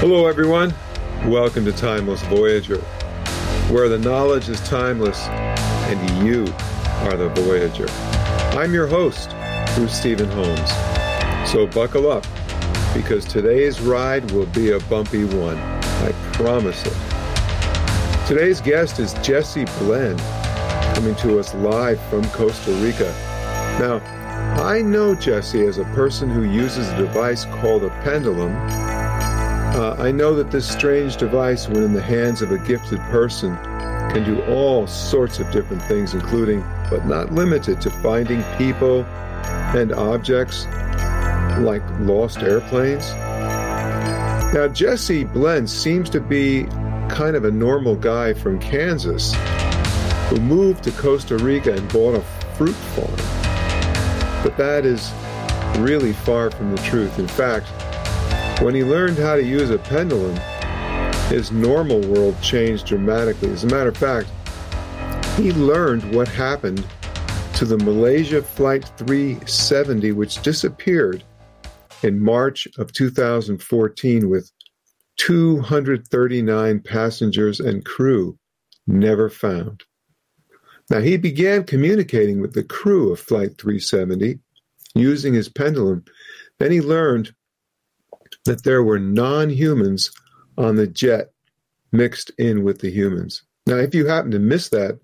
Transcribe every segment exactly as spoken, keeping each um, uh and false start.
Hello everyone, welcome to Timeless Voyager, where the knowledge is timeless and you are the Voyager. I'm your host, Bruce Stephen Holmes. So buckle up, because today's ride will be a bumpy one, I promise it. Today's guest is Jesse Blenn, coming to us live from Costa Rica. Now, I know Jesse as a person who uses a device called a pendulum. Uh, I know that this strange device, when in the hands of a gifted person, can do all sorts of different things, including, but not limited to, finding people and objects like lost airplanes. Now, Jesse Blenn seems to be kind of a normal guy from Kansas who moved to Costa Rica and bought a fruit farm. But that is really far from the truth. In fact, when he learned how to use a pendulum, his normal world changed dramatically. As a matter of fact, he learned what happened to the Malaysia Flight three seventy, which disappeared in March of two thousand fourteen with two hundred thirty-nine passengers and crew never found. Now, he began communicating with the crew of Flight three seventy using his pendulum. Then he learned that there were non-humans on the jet mixed in with the humans. Now, if you happen to miss that,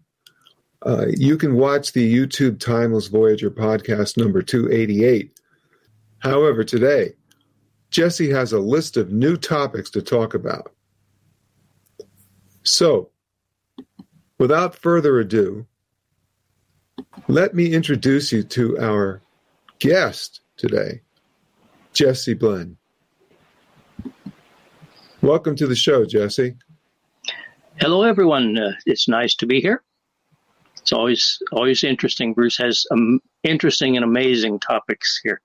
uh, you can watch the YouTube Timeless Voyager podcast number two eighty-eight. However, today, Jesse has a list of new topics to talk about. So, without further ado, let me introduce you to our guest today, Jesse Blenn. Welcome to the show, Jesse. Hello, everyone. Uh, it's nice to be here. It's always always interesting. Bruce has um, interesting and amazing topics here.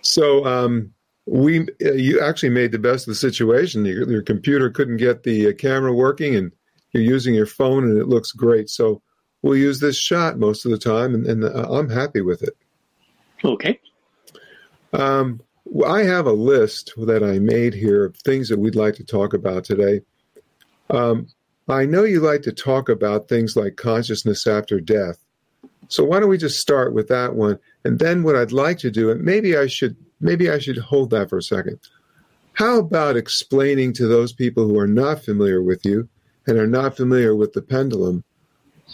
So um, we uh, you actually made the best of the situation. Your, your computer couldn't get the uh, camera working, and you're using your phone, and it looks great. So we'll use this shot most of the time, and, and uh, I'm happy with it. Okay. Um. I have a list that I made here of things that we'd like to talk about today. Um, I know you like to talk about things like consciousness after death. So why don't we just start with that one? And then what I'd like to do, and maybe I should, maybe I should hold that for a second. How about explaining to those people who are not familiar with you and are not familiar with the pendulum,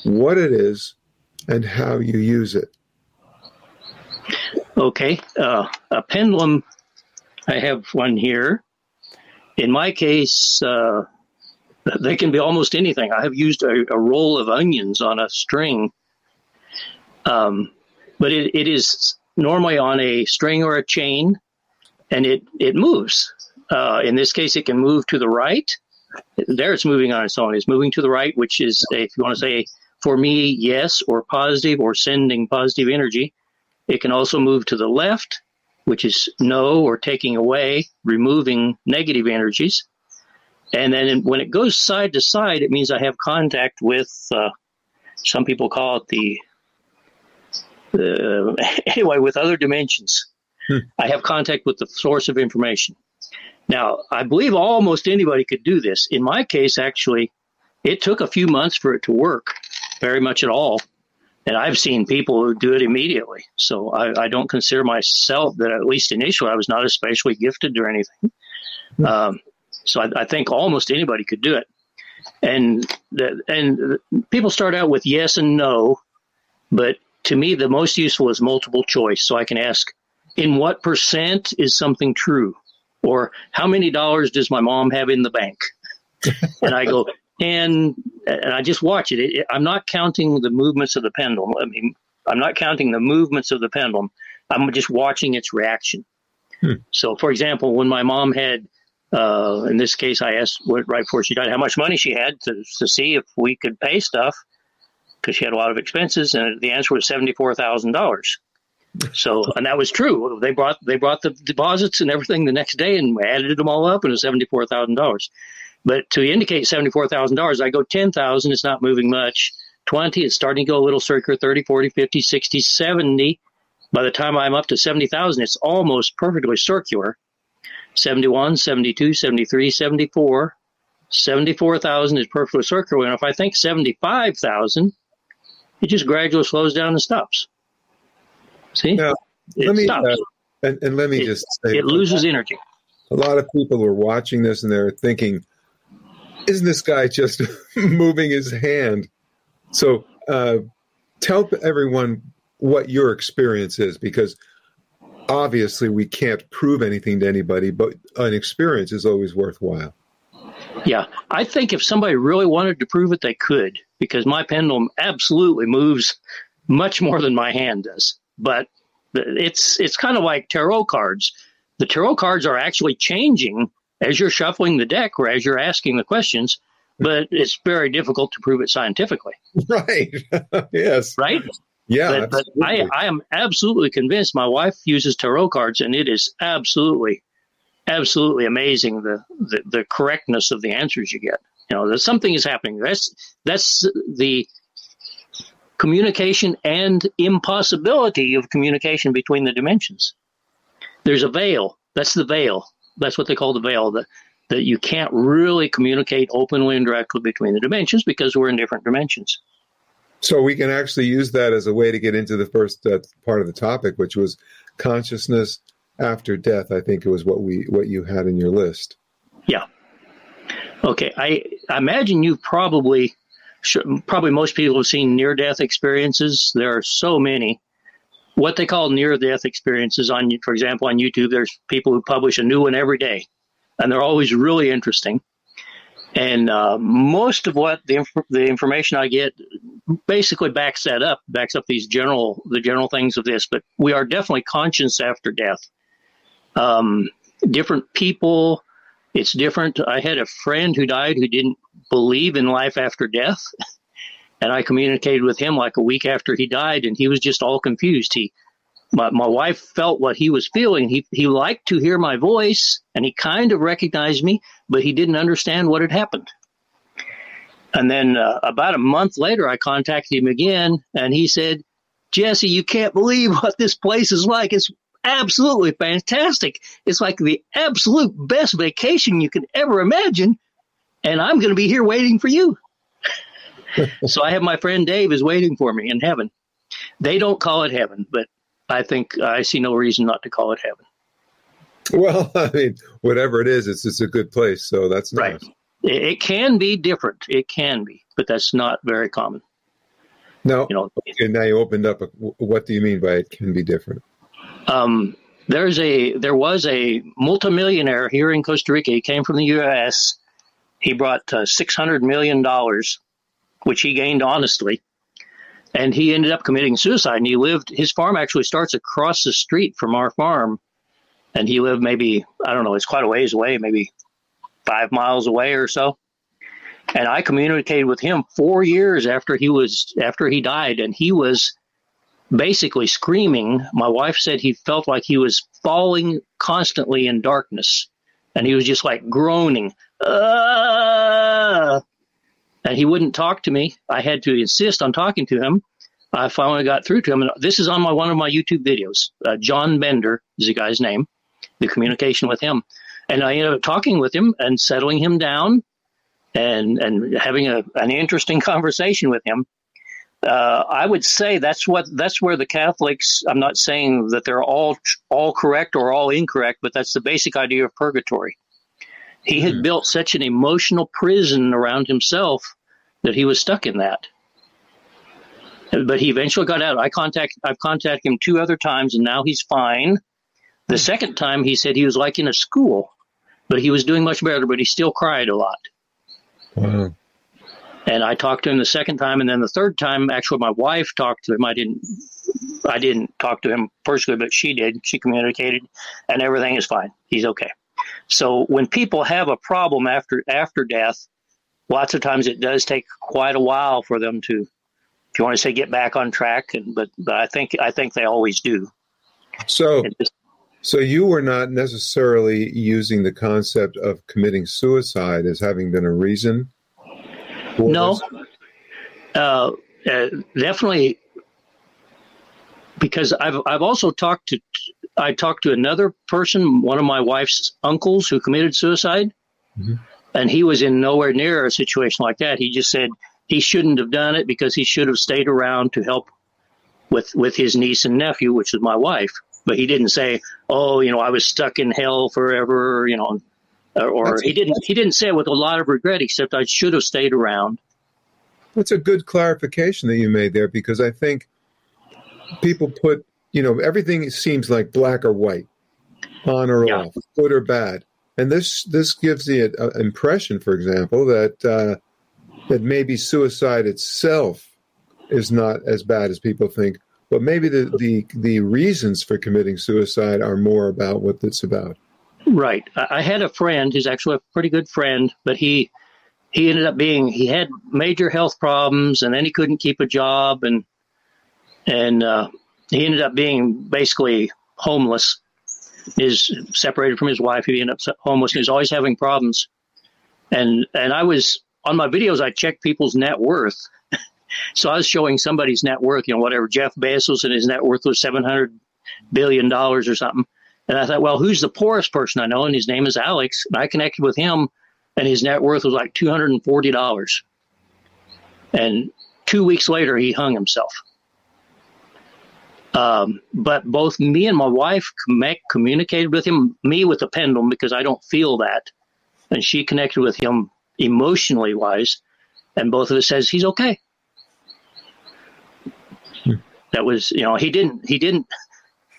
what it is and how you use it? Okay, uh, a pendulum, I have one here. In my case, uh, they can be almost anything. I have used a, a roll of onions on a string, um, but it, it is normally on a string or a chain, and it, it moves. Uh, in this case, it can move to the right. There it's moving on its own. It's moving to the right, which is, if you want to say, for me, yes, or positive, or sending positive energy. It can also move to the left, which is no, or taking away, removing negative energies. And then when it goes side to side, it means I have contact with, uh, some people call it the, uh, anyway, with other dimensions. Hmm. I have contact with the source of information. Now, I believe almost anybody could do this. In my case, actually, it took a few months for it to work, very much at all. And I've seen people who do it immediately. So I, I don't consider myself that, at least initially, I was not especially gifted or anything. Um, so I, I think almost anybody could do it. And the, and people start out with yes and no. But to me, the most useful is multiple choice. So I can ask, in what percent is something true? Or how many dollars does my mom have in the bank? And I go... And and I just watch it. It, it. I'm not counting the movements of the pendulum. I mean, I'm not counting the movements of the pendulum. I'm just watching its reaction. Hmm. So, for example, when my mom had, uh, in this case, I asked what, right before she died, how much money she had to, to see if we could pay stuff, because she had a lot of expenses. And the answer was seventy-four thousand dollars. So, and that was true. They brought they brought the deposits and everything the next day, and we added them all up, and it was seventy-four thousand dollars. But to indicate seventy-four thousand dollars, I go ten thousand, it's not moving much. twenty, it's starting to go a little circular, thirty, forty, fifty, sixty, seventy. By the time I'm up to seventy thousand, it's almost perfectly circular. seventy-one, seventy-two, seventy-three, seventy-four. seventy-four thousand is perfectly circular. And if I think seventy-five thousand, it just gradually slows down and stops. See? Now, it let me, stops. Uh, and, and let me it, just say. It loses energy. A lot of people are watching this and they're thinking, isn't this guy just moving his hand? So uh, tell everyone what your experience is, because obviously we can't prove anything to anybody, but an experience is always worthwhile. Yeah, I think if somebody really wanted to prove it, they could, because my pendulum absolutely moves much more than my hand does. But it's it's kind of like tarot cards. The tarot cards are actually changing as you're shuffling the deck or as you're asking the questions, but it's very difficult to prove it scientifically. Right. Yes. Right? Yeah. But, but I, I am absolutely convinced. My wife uses tarot cards, and it is absolutely Absolutely amazing the, the the correctness of the answers you get. You know, that something is happening. That's that's the communication and impossibility of communication between the dimensions. There's a veil. That's the veil. That's what they call the veil. That that you can't really communicate openly and directly between the dimensions because we're in different dimensions. So we can actually use that as a way to get into the first uh, part of the topic, which was consciousness after death. I think it was what we what you had in your list. Yeah. Okay. I, I imagine you probably probably most people have seen near death experiences. There are so many. What they call near death experiences on, for example, on YouTube. There's people who publish a new one every day, and they're always really interesting. And uh, most of what the inf- the information I get basically backs that up, backs up these general the general things of this. But we are definitely conscious after death. Um, different people, it's different. I had a friend who died who didn't believe in life after death. And I communicated with him like a week after he died, and he was just all confused. He, my, my wife felt what he was feeling. He, he liked to hear my voice, and he kind of recognized me, but he didn't understand what had happened. And then uh, about a month later, I contacted him again, and he said, "Jesse, you can't believe what this place is like. It's absolutely fantastic. It's like the absolute best vacation you can ever imagine, and I'm going to be here waiting for you." So I have my friend Dave is waiting for me in heaven. They don't call it heaven, but I think uh, I see no reason not to call it heaven. Well, I mean, whatever it is, it's it's a good place, so that's nice. Right. It, it can be different. It can be, but that's not very common. No. You know, and now you opened up. A, what do you mean by it can be different? Um, there's a there was a multimillionaire here in Costa Rica. He came from the U S. He brought uh, six hundred million dollars, which he gained honestly, and he ended up committing suicide. And he lived. His farm actually starts across the street from our farm, and he lived maybe I don't know. It's quite a ways away, maybe five miles away or so. And I communicated with him four years after he was after he died, and he was basically screaming. My wife said he felt like he was falling constantly in darkness, and he was just like groaning. Ah! And he wouldn't talk to me. I had to insist on talking to him. I finally got through to him, and this is on my one of my YouTube videos. Uh, John Bender is the guy's name, the communication with him. And I ended up talking with him and settling him down and and having a, an interesting conversation with him. Uh, I would say that's what that's where the Catholics, I'm not saying that they're all all correct or all incorrect, but that's the basic idea of purgatory. He had mm. built such an emotional prison around himself that he was stuck in that. But he eventually got out. I contact I've contacted him two other times, and now he's fine. The mm. second time he said he was like in a school, but he was doing much better, but he still cried a lot. Wow. And I talked to him the second time, and then the third time, actually, my wife talked to him. I didn't, I didn't talk to him personally, but she did. She communicated, and everything is fine. He's okay. So when people have a problem after after death, lots of times it does take quite a while for them to, if you want to say, get back on track. And but, but I think I think they always do. So, just, so you were not necessarily using the concept of committing suicide as having been a reason. No, uh, uh, definitely, because I've I've also talked to I talked to another person, one of my wife's uncles who committed suicide, mm-hmm. and he was in nowhere near a situation like that. He just said he shouldn't have done it because he should have stayed around to help with, with his niece and nephew, which is my wife. But he didn't say, oh, you know, I was stuck in hell forever, you know, or that's he didn't he didn't say it with a lot of regret, except I should have stayed around. That's a good clarification that you made there, because I think people put, you know, everything seems like black or white, on or yeah. off, good or bad. And this this gives the uh, impression, for example, that uh, that maybe suicide itself is not as bad as people think. But maybe the, the, the reasons for committing suicide are more about what it's about. Right. I had a friend who's actually a pretty good friend, but he he ended up being, he had major health problems, and then he couldn't keep a job, and and uh, he ended up being basically homeless. He's separated from his wife. He ended up homeless, and he's always having problems. And, and I was, on my videos, I checked people's net worth. So I was showing somebody's net worth, you know, whatever, Jeff Bezos, and his net worth was seven hundred billion dollars or something. And I thought, well, who's the poorest person I know? And his name is Alex. And I connected with him, and his net worth was like two hundred forty dollars. And two weeks later, he hung himself. Um, but both me and my wife connect, communicated with him, me with the pendulum, because I don't feel that. And she connected with him emotionally wise. And both of us says, he's okay. That was, you know, he didn't, he didn't,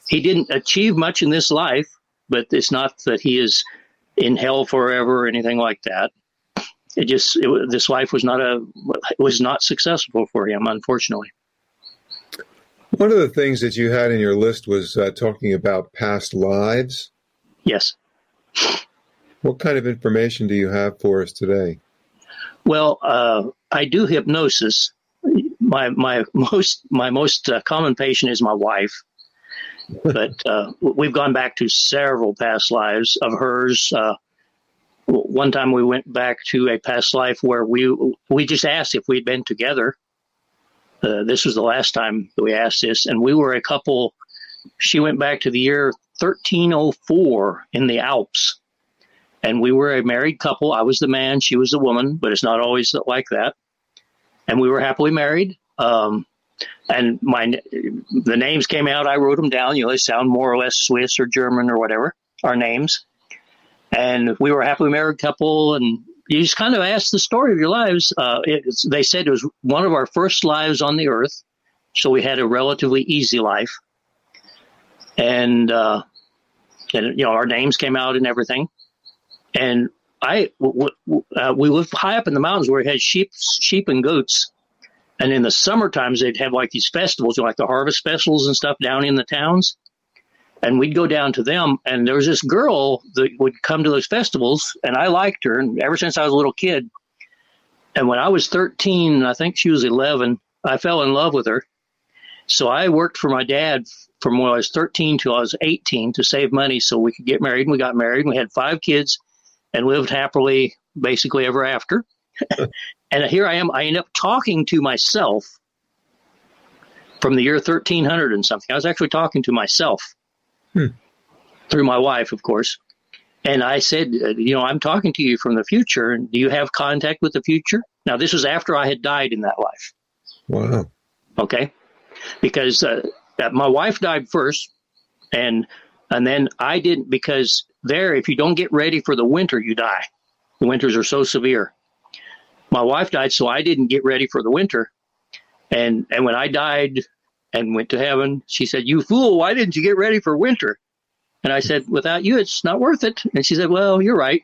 he didn't achieve much in this life, but it's not that he is in hell forever or anything like that. It just, it, this life was not a, it was not successful for him, unfortunately. One of the things that you had in your list was uh, talking about past lives. Yes. What kind of information do you have for us today? Well, uh, I do hypnosis. My my most my most uh, common patient is my wife, but uh, we've gone back to several past lives of hers. Uh, one time we went back to a past life where we we just asked if we'd been together. Uh, this was the last time that we asked this, and we were a couple. She went back to the year thirteen oh four in the Alps, and we were a married couple. I was the man, she was the woman, but it's not always like that. And we were happily married. Um, and my the names came out. I wrote them down. You know, they sound more or less Swiss or German or whatever, our names. And we were a happily married couple. And you just kind of asked the story of your lives. Uh, it, they said it was one of our first lives on the earth. So we had a relatively easy life. And, uh, and you know, our names came out and everything. And I, uh, we lived high up in the mountains where we had sheep, sheep and goats. And in the summer times, they'd have like these festivals, like the harvest festivals and stuff down in the towns. And we'd go down to them. And there was this girl that would come to those festivals. And I liked her. And ever since I was a little kid, and when I was thirteen, I think she was eleven, I fell in love with her. So I worked for my dad from when I was thirteen till I was eighteen to save money so we could get married. And we got married. And we had five kids. And lived happily, basically ever after. And here I am. I end up talking to myself from the year thirteen hundred and something. I was actually talking to myself hmm. through my wife, of course. And I said, you know, I'm talking to you from the future. Do you have contact with the future? Now, this was after I had died in that life. Wow. Okay. Because uh, my wife died first. And and then I didn't, because there, if you don't get ready for the winter, you die. The winters are so severe. My wife died, so I didn't get ready for the winter. And and when I died and went to heaven, she said, you fool, why didn't you get ready for winter? And I said, without you, it's not worth it. And she said, well, you're right.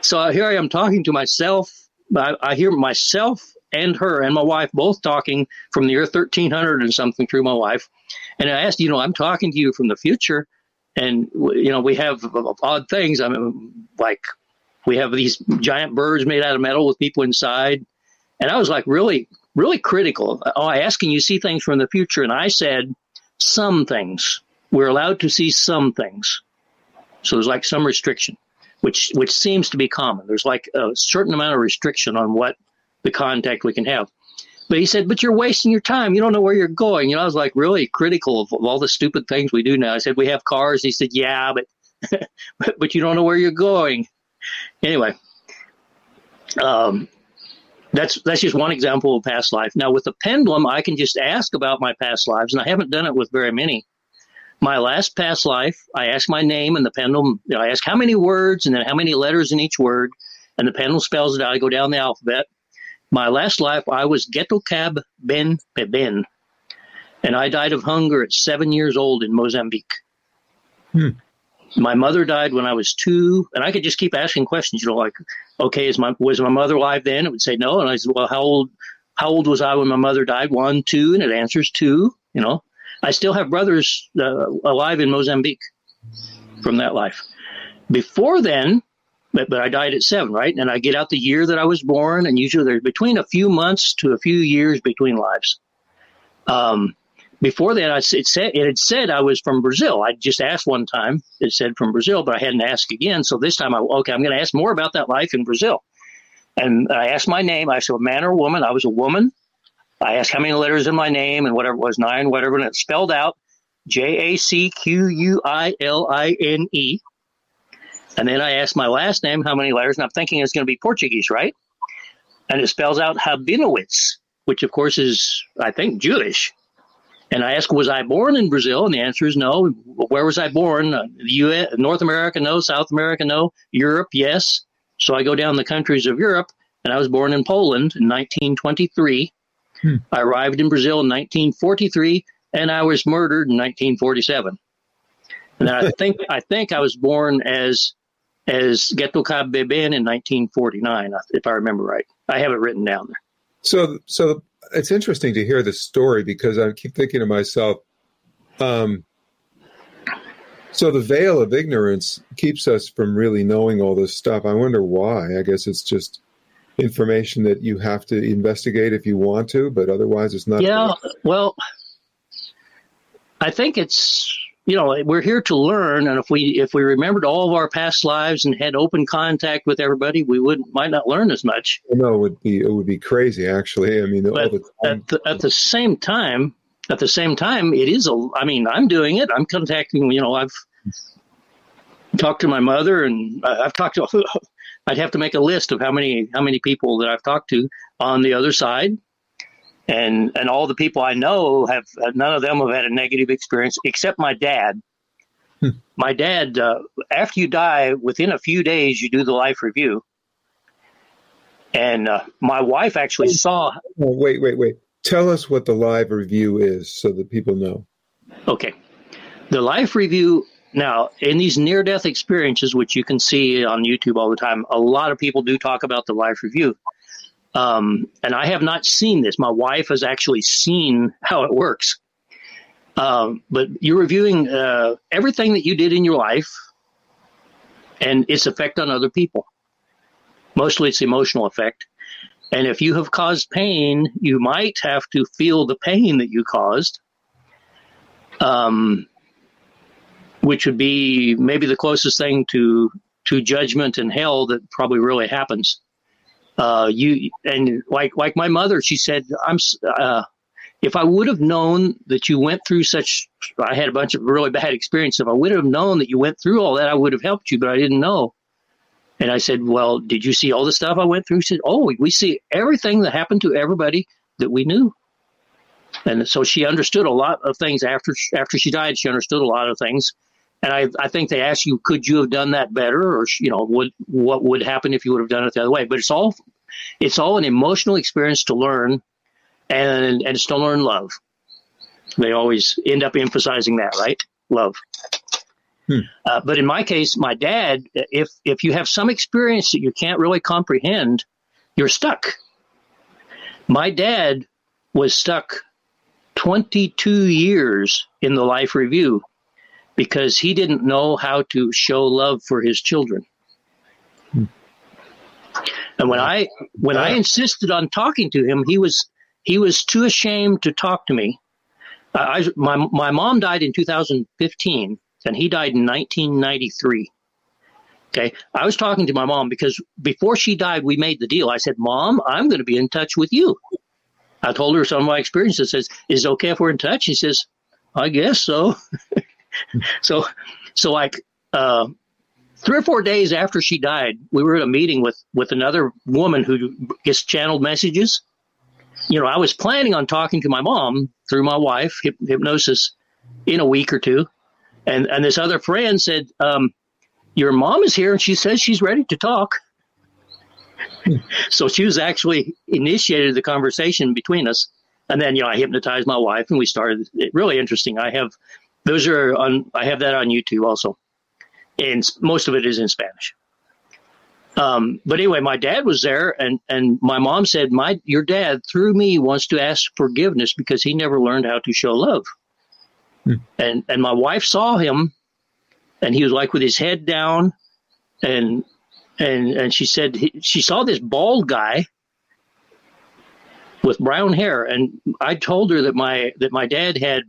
So here I am talking to myself. I, I hear myself and her and my wife both talking from the year thirteen hundred and something through my wife. And I asked, you know, I'm talking to you from the future. And, you know, we have odd things. I mean, like we have these giant birds made out of metal with people inside. And I was like really, really critical. Oh, I asked, can you see things from the future? And I said, some things. We're allowed to see some things. So there's like some restriction, which which seems to be common. There's like a certain amount of restriction on what the contact we can have. But he said, but you're wasting your time. You don't know where you're going. You know, I was like really critical of all the stupid things we do now. I said, we have cars. He said, yeah, but but, but you don't know where you're going. Anyway, um, that's that's just one example of past life. Now, with the pendulum, I can just ask about my past lives, and I haven't done it with very many. My last past life, I asked my name, and the pendulum, you know, I asked how many words and then how many letters in each word, and the pendulum spells it out. I go down the alphabet. My last life, I was Ghetto Cab Ben Peben, and I died of hunger at seven years old in Mozambique. Hmm. My mother died when I was two, and I could just keep asking questions, you know, like, okay, is my was my mother alive then? It would say no, and I said, well, how old, how old was I when my mother died? One, two, and it answers two, you know. I still have brothers uh, alive in Mozambique from that life. Before then, but, but I died at seven, right? And I get out the year that I was born, and usually there's between a few months to a few years between lives. Um, before that, I, it, said, it had said I was from Brazil. I just asked one time. It said from Brazil, but I hadn't asked again. So this time, I okay, I'm going to ask more about that life in Brazil. And I asked my name. I said, a man or a woman? I was a woman. I asked how many letters in my name and whatever it was, nine, whatever, and it spelled out J A C Q U I L I N E. And then I asked my last name how many letters, and I'm thinking it's going to be Portuguese, right? And it spells out Rabinowitz, which, of course, is, I think, Jewish. And I asked, was I born in Brazil? And the answer is no. Where was I born? The U S, North America, no. South America, no. Europe, yes. So I go down the countries of Europe, and I was born in Poland in nineteen twenty-three. Hmm. I arrived in Brazil in nineteen forty-three, and I was murdered in nineteen forty-seven. And then I think I think I was born as as Ghetto Cab Beben in nineteen forty-nine, if I remember right. I have it written down there. So, so it's interesting to hear this story because I keep thinking to myself, um, so the veil of ignorance keeps us from really knowing all this stuff. I wonder why. I guess it's just information that you have to investigate if you want to, but otherwise it's not. Yeah, enough. Well, I think it's, you know, we're here to learn. And if we if we remembered all of our past lives and had open contact with everybody, we would might not learn as much. No, it would be, it would be crazy, actually. I mean, all the time. At, the, at the same time, at the same time, it is, a, I mean, I'm doing it. I'm contacting, you know, I've talked to my mother and I've talked to I'd have to make a list of how many how many people that I've talked to on the other side, and and all the people I know have none of them have had a negative experience except my dad. Hmm. My dad, uh, after you die, within a few days you do the life review, and uh, my wife actually saw. Oh, wait, wait, wait! Tell us what the live review is, so that people know. Okay, the life review. Now, in these near-death experiences, which you can see on YouTube all the time, a lot of people do talk about the life review. Um, and I have not seen this. My wife has actually seen how it works. Um, but you're reviewing uh, everything that you did in your life and its effect on other people. Mostly it's emotional effect. And if you have caused pain, you might have to feel the pain that you caused. Um. Which would be maybe the closest thing to to judgment and hell that probably really happens. Uh, you and like like my mother, she said, "I'm uh, if I would have known that you went through such, I had a bunch of really bad experiences. If I would have known that you went through all that, I would have helped you, but I didn't know." And I said, "Well, did you see all the stuff I went through?" She said, "Oh, we see everything that happened to everybody that we knew." And so she understood a lot of things after after she died. She understood a lot of things. And I, I think they ask you, could you have done that better, or you know, what what would happen if you would have done it the other way? But it's all, it's all an emotional experience to learn, and and it's to learn love. They always end up emphasizing that, right? Love. Hmm. Uh, but in my case, my dad, if if you have some experience that you can't really comprehend, you're stuck. My dad was stuck twenty-two years in the life review, because he didn't know how to show love for his children. Hmm. And when I when yeah. I insisted on talking to him, he was he was too ashamed to talk to me. Uh, I, my my mom died in two thousand fifteen, and he died in nineteen ninety-three. Okay, I was talking to my mom because before she died, we made the deal. I said, "Mom, I'm going to be in touch with you. I told her some of my experience. I says, is it okay if we're in touch? She says, I guess so. so, so like uh, three or four days after she died, we were at a meeting with, with another woman who gets channeled messages. You know, I was planning on talking to my mom through my wife, hip, hypnosis, in a week or two. And and this other friend said, um, your mom is here and she says she's ready to talk. So she was actually initiated the conversation between us. And then, you know, I hypnotized my wife and we started. It really interesting. I have those are on. I have that on YouTube also. And most of it is in Spanish. Um, but anyway, my dad was there and, and my mom said, my your dad through me wants to ask forgiveness because he never learned how to show love. Hmm. And and my wife saw him and he was like with his head down and And and she said he, she saw this bald guy with brown hair, and I told her that my that my dad had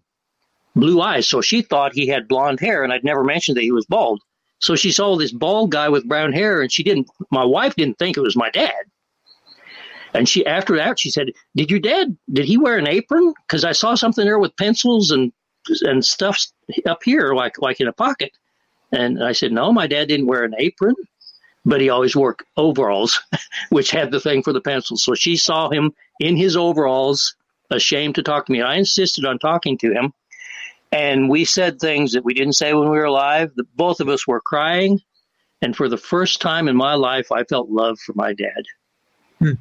blue eyes, so she thought he had blonde hair, and I'd never mentioned that he was bald. So she saw this bald guy with brown hair, and she didn't. My wife didn't think it was my dad. And she after that she said, "Did your dad? Did he wear an apron? Because I saw something there with pencils and and stuff up here, like like in a pocket." And I said, "No, my dad didn't wear an apron." But he always wore overalls, which had the thing for the pencils. So she saw him in his overalls, ashamed to talk to me. I insisted on talking to him. And we said things that we didn't say when we were alive. The, both of us were crying. And for the first time in my life, I felt love for my dad. Hmm.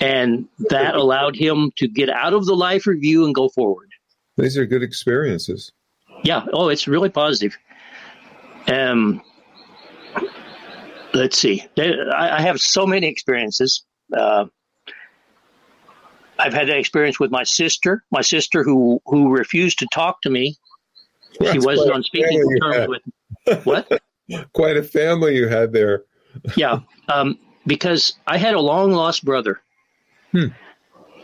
And that allowed him to get out of the life review and go forward. These are good experiences. Yeah. Oh, it's really positive. Um. Let's see. I have so many experiences. Uh, I've had that experience with my sister, my sister who, who refused to talk to me. That's she wasn't on speaking terms with me. What? Quite a family you had there. Yeah, um, because I had a long-lost brother. Hmm.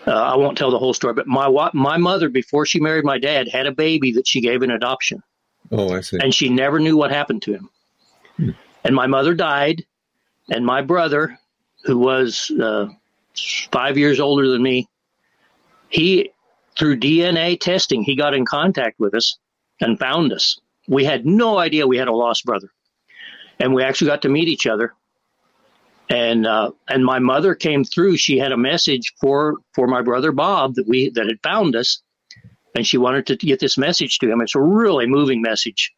Uh, I won't tell the whole story, but my my mother, before she married my dad, had a baby that she gave in adoption. Oh, I see. And she never knew what happened to him. Hmm. And my mother died, and my brother, who was uh, five years older than me, he, through D N A testing, he got in contact with us and found us. We had no idea we had a lost brother. And we actually got to meet each other. And uh, and my mother came through. She had a message for, for my brother, Bob, that we that had found us. And she wanted to get this message to him. It's a really moving message.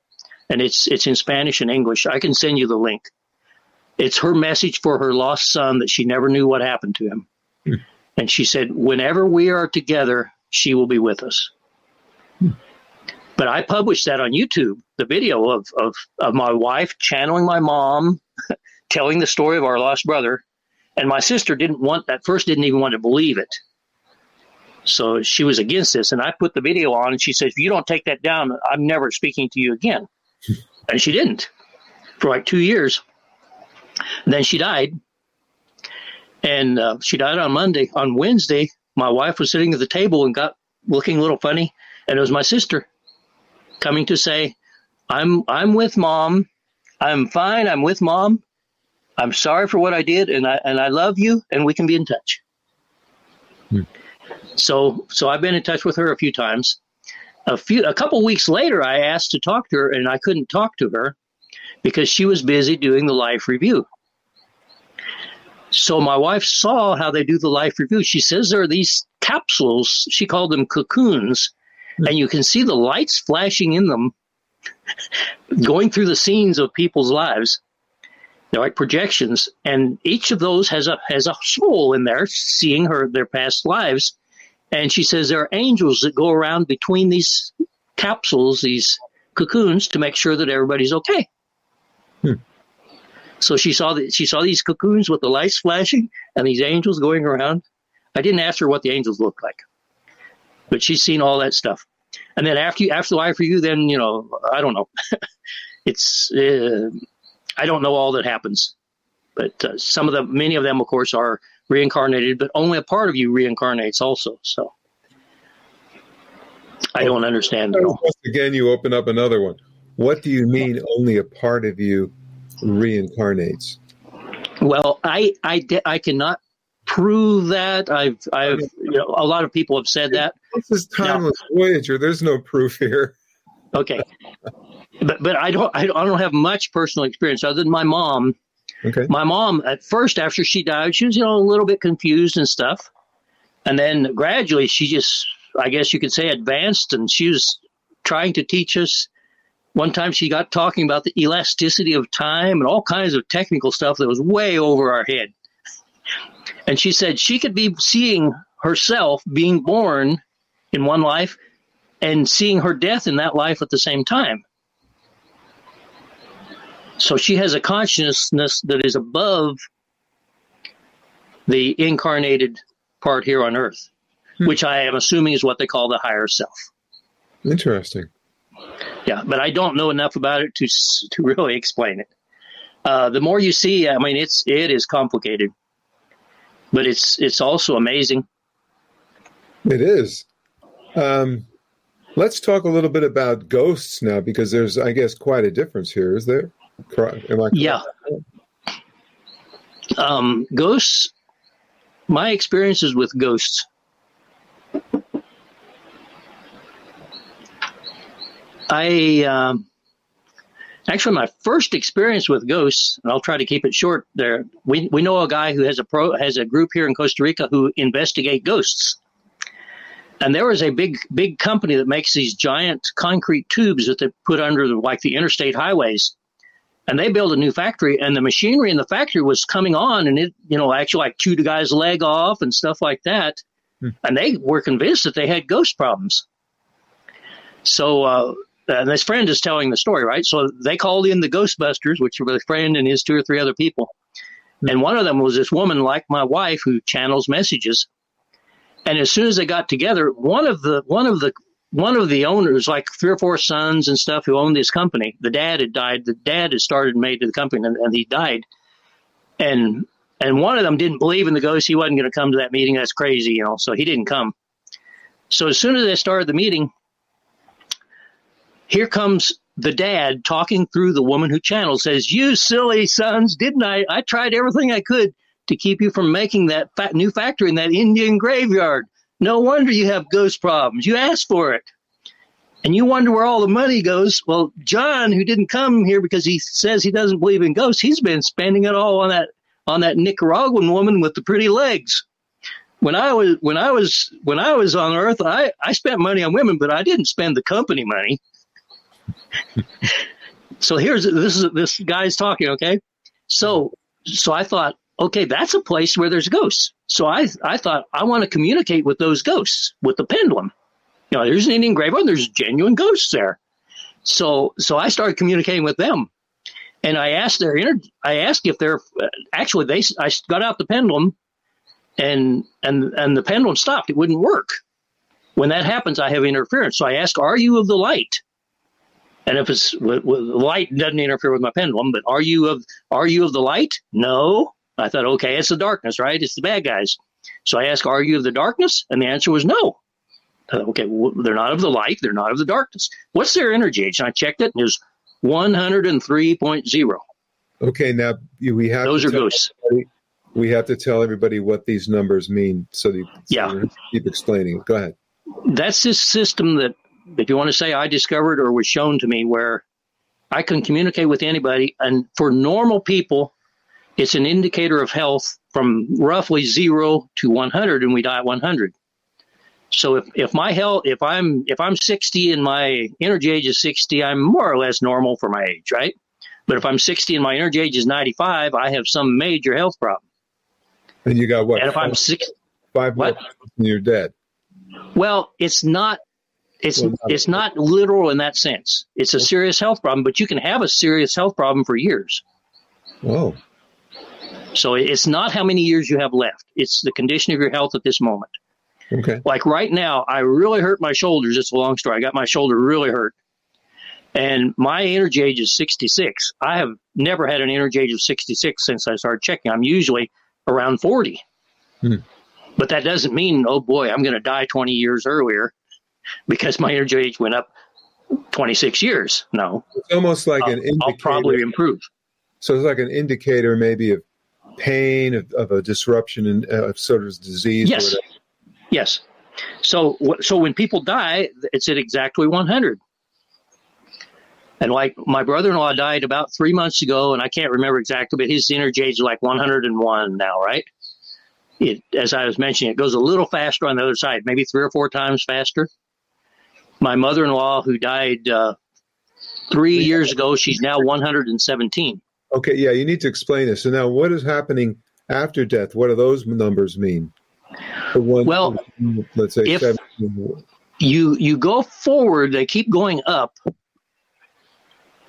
And it's it's in Spanish and English. I can send you the link. It's her message for her lost son that she never knew what happened to him. Mm. And she said, whenever we are together, she will be with us. Mm. But I published that on YouTube, the video of, of, of my wife channeling my mom, telling the story of our lost brother. And my sister didn't want that first, didn't even want to believe it. So she was against this. And I put the video on and she said, if you don't take that down, I'm never speaking to you again. And she didn't for like two years. And then she died. And uh, she died on Monday. On Wednesday, my wife was sitting at the table and got looking a little funny. And it was my sister coming to say, I'm I'm with Mom. I'm fine. I'm with Mom. I'm sorry for what I did. And I and I love you. And we can be in touch. Hmm. So so I've been in touch with her a few times. A few, a couple weeks later, I asked to talk to her, and I couldn't talk to her because she was busy doing the life review. So my wife saw how they do the life review. She says there are these capsules. She called them cocoons, and you can see the lights flashing in them going through the scenes of people's lives. They're like projections, and each of those has a has a soul in there seeing her their past lives. And she says there are angels that go around between these capsules, these cocoons, to make sure that everybody's okay. Hmm. So she saw that she saw these cocoons with the lights flashing and these angels going around. I didn't ask her what the angels looked like, but she's seen all that stuff. And then after you, after life for you, then you know I don't know. it's uh, I don't know all that happens, but uh, some of the many of them, of course, are reincarnated, but only a part of you reincarnates also. So I don't understand at all. Once again, you open up another one. What do you mean only a part of you reincarnates? Well, I, I, I cannot prove that. I've, I've, you know, a lot of people have said that. This is Timeless Voyager. There's no proof here. Okay, but but I don't I don't have much personal experience other than my mom. Okay. My mom, at first, after she died, she was, you know, a little bit confused and stuff, and then gradually she just, I guess you could say, advanced, and she was trying to teach us. One time she got talking about the elasticity of time and all kinds of technical stuff that was way over our head. And she said she could be seeing herself being born in one life and seeing her death in that life at the same time. So she has a consciousness that is above the incarnated part here on Earth, hmm. which I am assuming is what they call the higher self. Interesting. Yeah, but I don't know enough about it to to really explain it. Uh, the more you see, I mean, it's it is complicated, but it's it's also amazing. It is. Um, let's talk a little bit about ghosts now, because there's, I guess, quite a difference here, is there? Am I yeah. Um, ghosts. My experiences with ghosts. I um, actually, my first experience with ghosts, and I'll try to keep it short there. We we know a guy who has a pro has a group here in Costa Rica who investigate ghosts, and there is a big big company that makes these giant concrete tubes that they put under the, like the interstate highways, and they build a new factory, and the machinery in the factory was coming on, and it you know actually like chewed a guy's leg off and stuff like that, hmm. and they were convinced that they had ghost problems. So. Uh, And this friend is telling the story, right? So they called in the Ghostbusters, which were the friend and his two or three other people. And one of them was this woman like my wife who channels messages. And as soon as they got together, one of the one of the one of the owners, like three or four sons and stuff who owned this company, the dad had died. The dad had started and made the company, and, and he died. And and one of them didn't believe in the ghost. He wasn't going to come to that meeting. That's crazy, you know. So he didn't come. So as soon as they started the meeting, here comes the dad talking through the woman who channels, says, "You silly sons, didn't I? I tried everything I could to keep you from making that fat new factory in that Indian graveyard. No wonder you have ghost problems. You asked for it. And you wonder where all the money goes. Well, John, who didn't come here because he says he doesn't believe in ghosts, he's been spending it all on that on that Nicaraguan woman with the pretty legs. When I was when I was when I was on Earth, I, I spent money on women, but I didn't spend the company money." So here's this is this guy's talking, okay? So so I thought, okay, that's a place where there's ghosts. So I I thought I want to communicate with those ghosts with the pendulum. You know, there's an Indian graveyard, there's genuine ghosts there. So so I started communicating with them, and I asked their inner, I asked if they're actually they I got out the pendulum, and and and the pendulum stopped. It wouldn't work. When that happens, I have interference. So I asked, "Are you of the light?" And if it's with, with light, doesn't interfere with my pendulum. But are you of are you of the light? No. I thought, okay, it's the darkness, right? It's the bad guys. So I asked, "Are you of the darkness?" And the answer was no. I thought, okay, well, they're not of the light. They're not of the darkness. What's their energy? And I checked it, and it was one oh three point oh. Okay, now we have those to are ghosts. We have to tell everybody what these numbers mean, so you yeah. keep explaining. Go ahead. That's this system that, if you want to say I discovered or was shown to me, where I can communicate with anybody. And for normal people, it's an indicator of health from roughly zero to one hundred, and we die at one hundred. So if, if my health, if I'm, if I'm sixty and my energy age is sixty, I'm more or less normal for my age, right? But if I'm sixty and my energy age is ninety-five, I have some major health problem. And you got what? And if five, I'm sixty, five what? And you're dead. Well, it's not, It's it's not literal in that sense. It's a serious health problem, but you can have a serious health problem for years. Whoa. So it's not how many years you have left. It's the condition of your health at this moment. Okay. Like right now, I really hurt my shoulders. It's a long story. I got my shoulder really hurt. And my energy age is sixty-six. I have never had an energy age of sixty-six since I started checking. I'm usually around forty. Hmm. But that doesn't mean, oh boy, I'm going to die twenty years earlier, because my energy age went up twenty-six years. No. It's almost like I'll, an indicator. I'll probably improve. So it's like an indicator maybe of pain, of, of a disruption, and uh, of sort of disease? Yes, yes. So, so when people die, it's at exactly one hundred. And like my brother-in-law died about three months ago, and I can't remember exactly, but his energy age is like one hundred and one now, right? It, as I was mentioning, it goes a little faster on the other side, maybe three or four times faster. My mother-in-law, who died uh, three years ago, she's now one hundred seventeen. Okay, yeah, you need to explain this. So now what is happening after death? What do those numbers mean? The one, well, let's say if you, you go forward, they keep going up.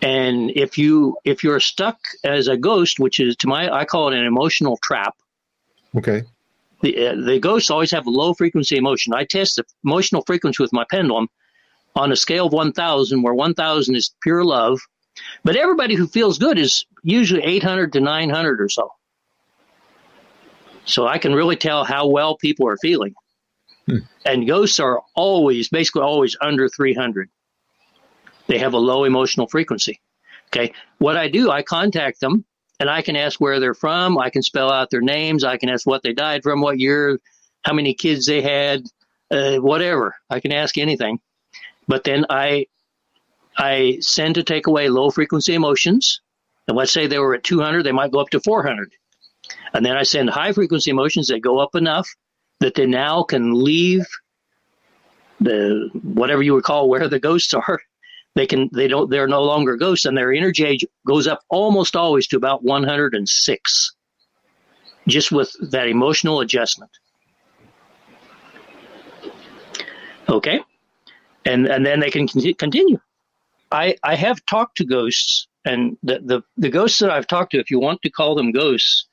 And if you if you're stuck as a ghost, which is to my I call it an emotional trap. Okay. The uh, the ghosts always have low frequency emotion. I test the emotional frequency with my pendulum on a scale of one thousand, where one thousand is pure love, but everybody who feels good is usually eight hundred to nine hundred or so. So I can really tell how well people are feeling. Hmm. And ghosts are always basically always under three hundred. They have a low emotional frequency. Okay. What I do, I contact them, and I can ask where they're from. I can spell out their names. I can ask what they died from, what year, how many kids they had, uh, whatever. I can ask anything. But then I I send to take away low frequency emotions. And let's say they were at two hundred, they might go up to four hundred. And then I send high frequency emotions that go up enough that they now can leave the whatever you would call where the ghosts are. They can. They don't. They're no longer ghosts, and their energy age goes up almost always to about one hundred six, just with that emotional adjustment. Okay, and and then they can continue. I I have talked to ghosts, and the the, the ghosts that I've talked to, if you want to call them ghosts,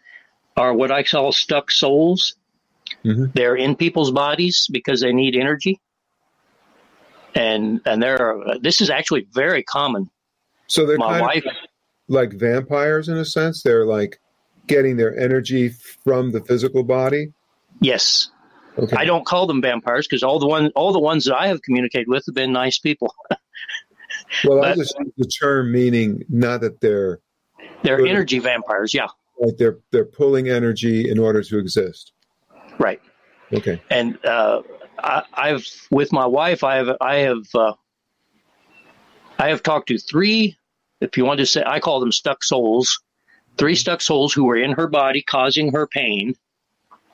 are what I call stuck souls. Mm-hmm. They're in people's bodies because they need energy. And and there are, this is actually very common. So they're My kind wife, of like vampires in a sense. They're like getting their energy from the physical body. Yes, okay. I don't call them vampires because all the one all the ones that I have communicated with have been nice people. Well, but I just use the term meaning not that they're they're putting, energy vampires. Yeah, like they're they're pulling energy in order to exist. Right. Okay. And. Uh, I, I've with my wife. I have I have uh, I have talked to three. If you want to say, I call them stuck souls. Three stuck souls who were in her body, causing her pain,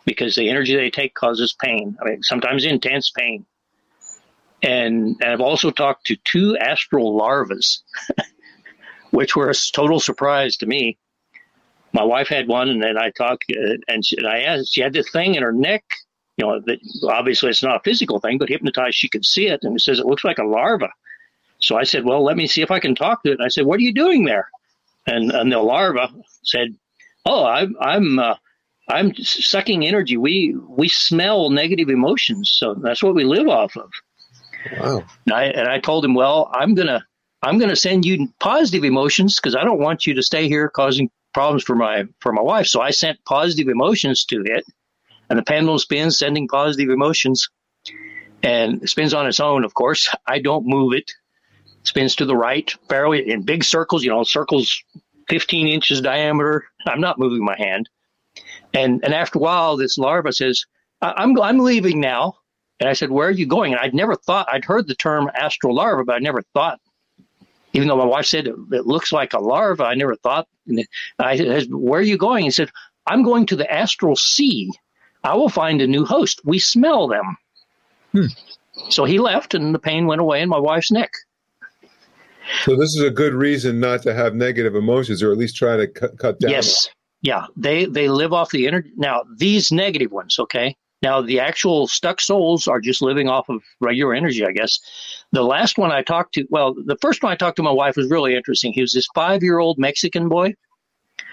because the energy they take causes pain. I mean, sometimes intense pain. And, and I've also talked to two astral larvas, which were a total surprise to me. My wife had one, and then I talked, uh, and, she, and I asked. She had this thing in her neck. You know, that obviously it's not a physical thing, but hypnotized, she could see it. And it says it looks like a larva. So I said, well, let me see if I can talk to it. And I said, what are you doing there? And and the larva said, oh, I'm I'm uh, I'm sucking energy. We we smell negative emotions. So that's what we live off of. Wow. And I, and I told him, well, I'm going to I'm going to send you positive emotions because I don't want you to stay here causing problems for my for my wife. So I sent positive emotions to it. And the pendulum spins, sending positive emotions, and spins on its own, of course. I don't move it. Spins to the right, fairly in big circles, you know, circles fifteen inches diameter. I'm not moving my hand. And and after a while, this larva says, I- I'm, I'm leaving now. And I said, where are you going? And I'd never thought, I'd heard the term astral larva, but I never thought, even though my wife said it, it looks like a larva, I never thought. And I said, where are you going? He said, I'm going to the astral sea. I will find a new host. We smell them. Hmm. So he left, and the pain went away in my wife's neck. So this is a good reason not to have negative emotions, or at least try to cut, cut down. Yes, yeah. They they live off the energy. Now, these negative ones, okay? Now, the actual stuck souls are just living off of regular energy, I guess. The last one I talked to, well, the first one I talked to my wife was really interesting. He was this five-year-old Mexican boy,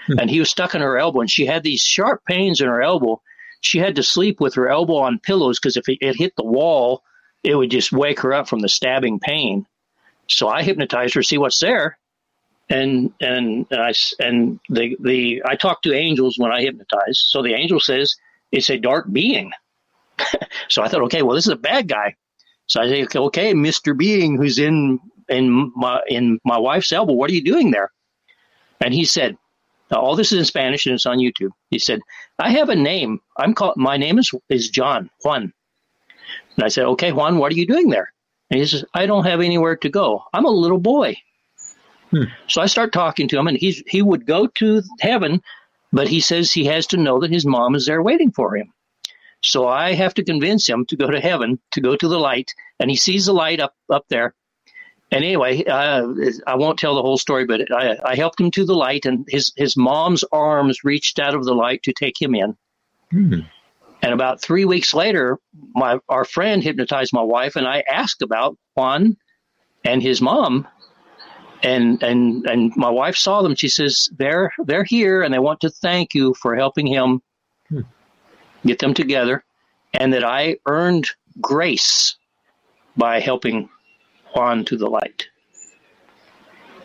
hmm. and he was stuck in her elbow, and she had these sharp pains in her elbow. She had to sleep with her elbow on pillows because if it, it hit the wall, it would just wake her up from the stabbing pain. So I hypnotized her, see what's there, and and, and I and the the I talk to angels when I hypnotize. So the angel says it's a dark being. So I thought, okay, well this is a bad guy. So I say, okay, okay, Mister Being, who's in in my in my wife's elbow, what are you doing there? And he said, Now, all this is in Spanish and it's on YouTube. He said, I have a name. I'm called, my name is, is John, Juan. And I said, okay, Juan, what are you doing there? And he says, I don't have anywhere to go. I'm a little boy. Hmm. So I start talking to him, and he's, he would go to heaven, but he says he has to know that his mom is there waiting for him. So I have to convince him to go to heaven, to go to the light, and he sees the light up, up there. And anyway, uh, I won't tell the whole story, but I, I helped him to the light, and his, his mom's arms reached out of the light to take him in. Hmm. And about three weeks later, my our friend hypnotized my wife, and I asked about Juan and his mom. And and and my wife saw them. She says, they're, they're here, and they want to thank you for helping him hmm. get them together, and that I earned grace by helping Juan to the light.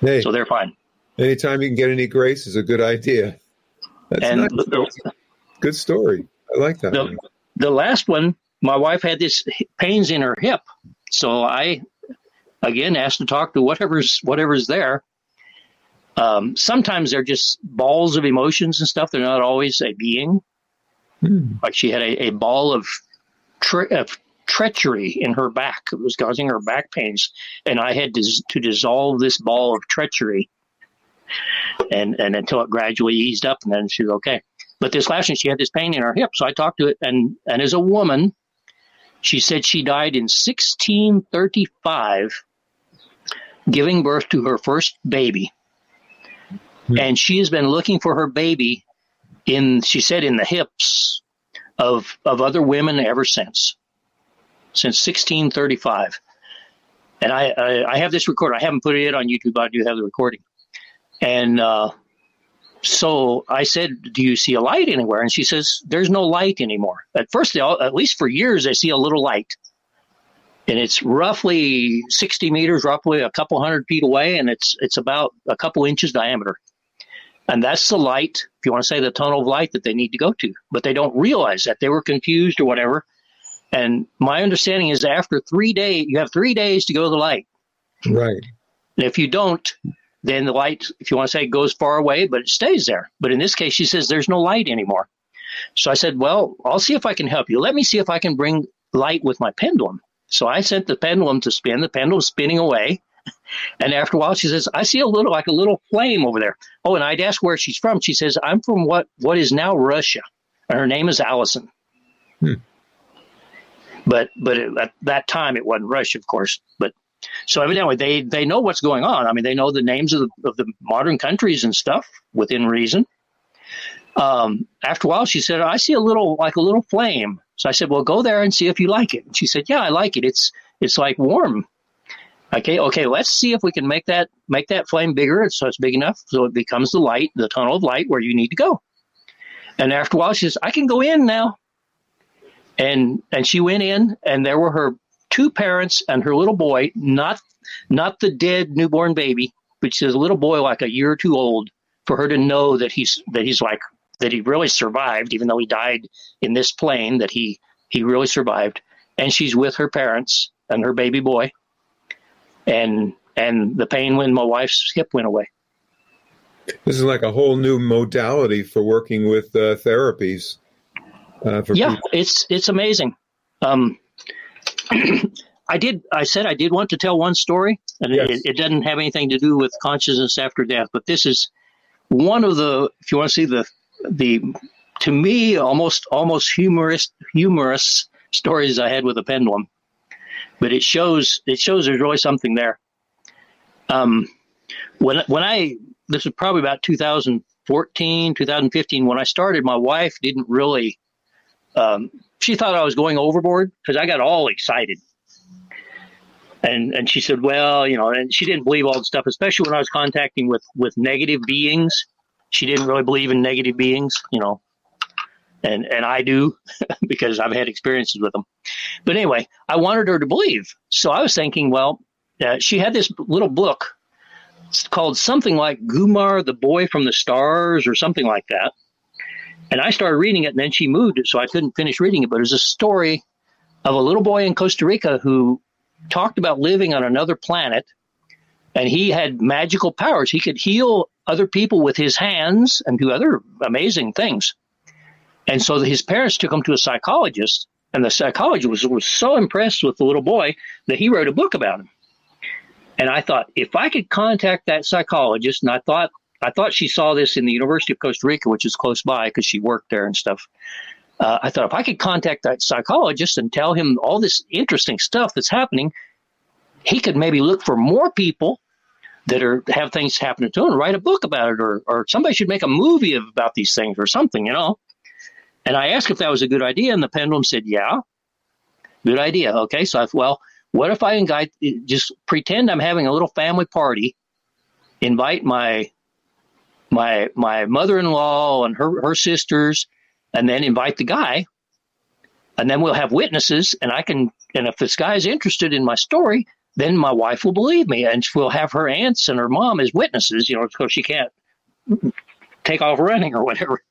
Hey, so they're fine. Anytime you can get any grace is a good idea. That's and nice. the, Good story. I like that. The, the last one, my wife had this pains in her hip. So I, again, asked to talk to whatever's whatever's there. Um, sometimes they're just balls of emotions and stuff. They're not always a being. Hmm. Like she had a, a ball of, tre- of treachery in her back. It was causing her back pains. And I had to, to dissolve this ball of treachery. And, and until it gradually eased up, and then she was okay. But this last one, she had this pain in her hip, so I talked to it. And, and as a woman, she said she died in sixteen thirty-five, giving birth to her first baby. Hmm. And she has been looking for her baby in, she said, in the hips of of other women ever since, since sixteen thirty-five. And I, I, I have this recorder. I haven't put it on YouTube, but I do have the recording. And uh, so I said, do you see a light anywhere? And she says, there's no light anymore. At first, they all, at least for years, they see a little light. And it's roughly sixty meters, roughly a couple hundred feet away, and it's it's about a couple inches diameter. And that's the light, if you want to say, the tunnel of light that they need to go to. But they don't realize that. They were confused or whatever. And my understanding is after three days, you have three days to go to the light. Right. And if you don't, then the light, if you want to say, goes far away, but it stays there. But in this case, she says, there's no light anymore. So I said, well, I'll see if I can help you. Let me see if I can bring light with my pendulum. So I sent the pendulum to spin. The pendulum's spinning away. And after a while, she says, I see a little, like a little flame over there. Oh, and I'd ask where she's from. She says, I'm from what, what is now Russia. And her name is Allison. Hmm. But but it, at that time, it wasn't Russia, of course, but. So evidently, they, they know what's going on. I mean, they know the names of the, of the modern countries and stuff within reason. Um, after a while, she said, I see a little, like a little flame. So I said, well, go there and see if you like it. And she said, yeah, I like it. It's it's like warm. Okay, okay, let's see if we can make that make that flame bigger so it's big enough so it becomes the light, the tunnel of light where you need to go. And after a while, she says, I can go in now. And and she went in, and there were her two parents and her little boy, not not the dead newborn baby, but she was a little boy like a year or two old for her to know that he's that he's like that he really survived, even though he died in this plane, that he he really survived. And she's with her parents and her baby boy. And and the pain when my wife's hip went away. This is like a whole new modality for working with uh, therapies. Uh, for yeah, people. it's it's amazing. Um, I did. I said I did want to tell one story, and yes. it, it doesn't have anything to do with consciousness after death. But this is one of the, if you want to see the the, to me almost almost humorous humorous stories I had with a pendulum. But it shows it shows there's really something there. Um, when when I this was probably about two thousand fourteen, two thousand fifteen when I started. My wife didn't really. Um, she thought I was going overboard because I got all excited. And and she said, well, you know, and she didn't believe all the stuff, especially when I was contacting with, with negative beings. She didn't really believe in negative beings, you know, and, and I do because I've had experiences with them. But anyway, I wanted her to believe. So I was thinking, well, uh, she had this little book called something like Gunnar, the Boy from the Stars or something like that. And I started reading it, and then she moved it, so I couldn't finish reading it. But it was a story of a little boy in Costa Rica who talked about living on another planet, and he had magical powers. He could heal other people with his hands and do other amazing things. And so his parents took him to a psychologist, and the psychologist was, was so impressed with the little boy that he wrote a book about him. And I thought, if I could contact that psychologist, and I thought I thought she saw this in the University of Costa Rica, which is close by because she worked there and stuff. Uh, I thought if I could contact that psychologist and tell him all this interesting stuff that's happening, he could maybe look for more people that are have things happening to him and write a book about it, or or somebody should make a movie about these things or something, you know. And I asked if that was a good idea, and the pendulum said, yeah, good idea. Okay, so I thought, well, what if I invite, just pretend I'm having a little family party, invite my my my mother-in-law and her, her sisters, and then invite the guy, and then we'll have witnesses, and I can, and if this guy is interested in my story, then my wife will believe me, and we'll have her aunts and her mom as witnesses, you know, because she can't take off running or whatever.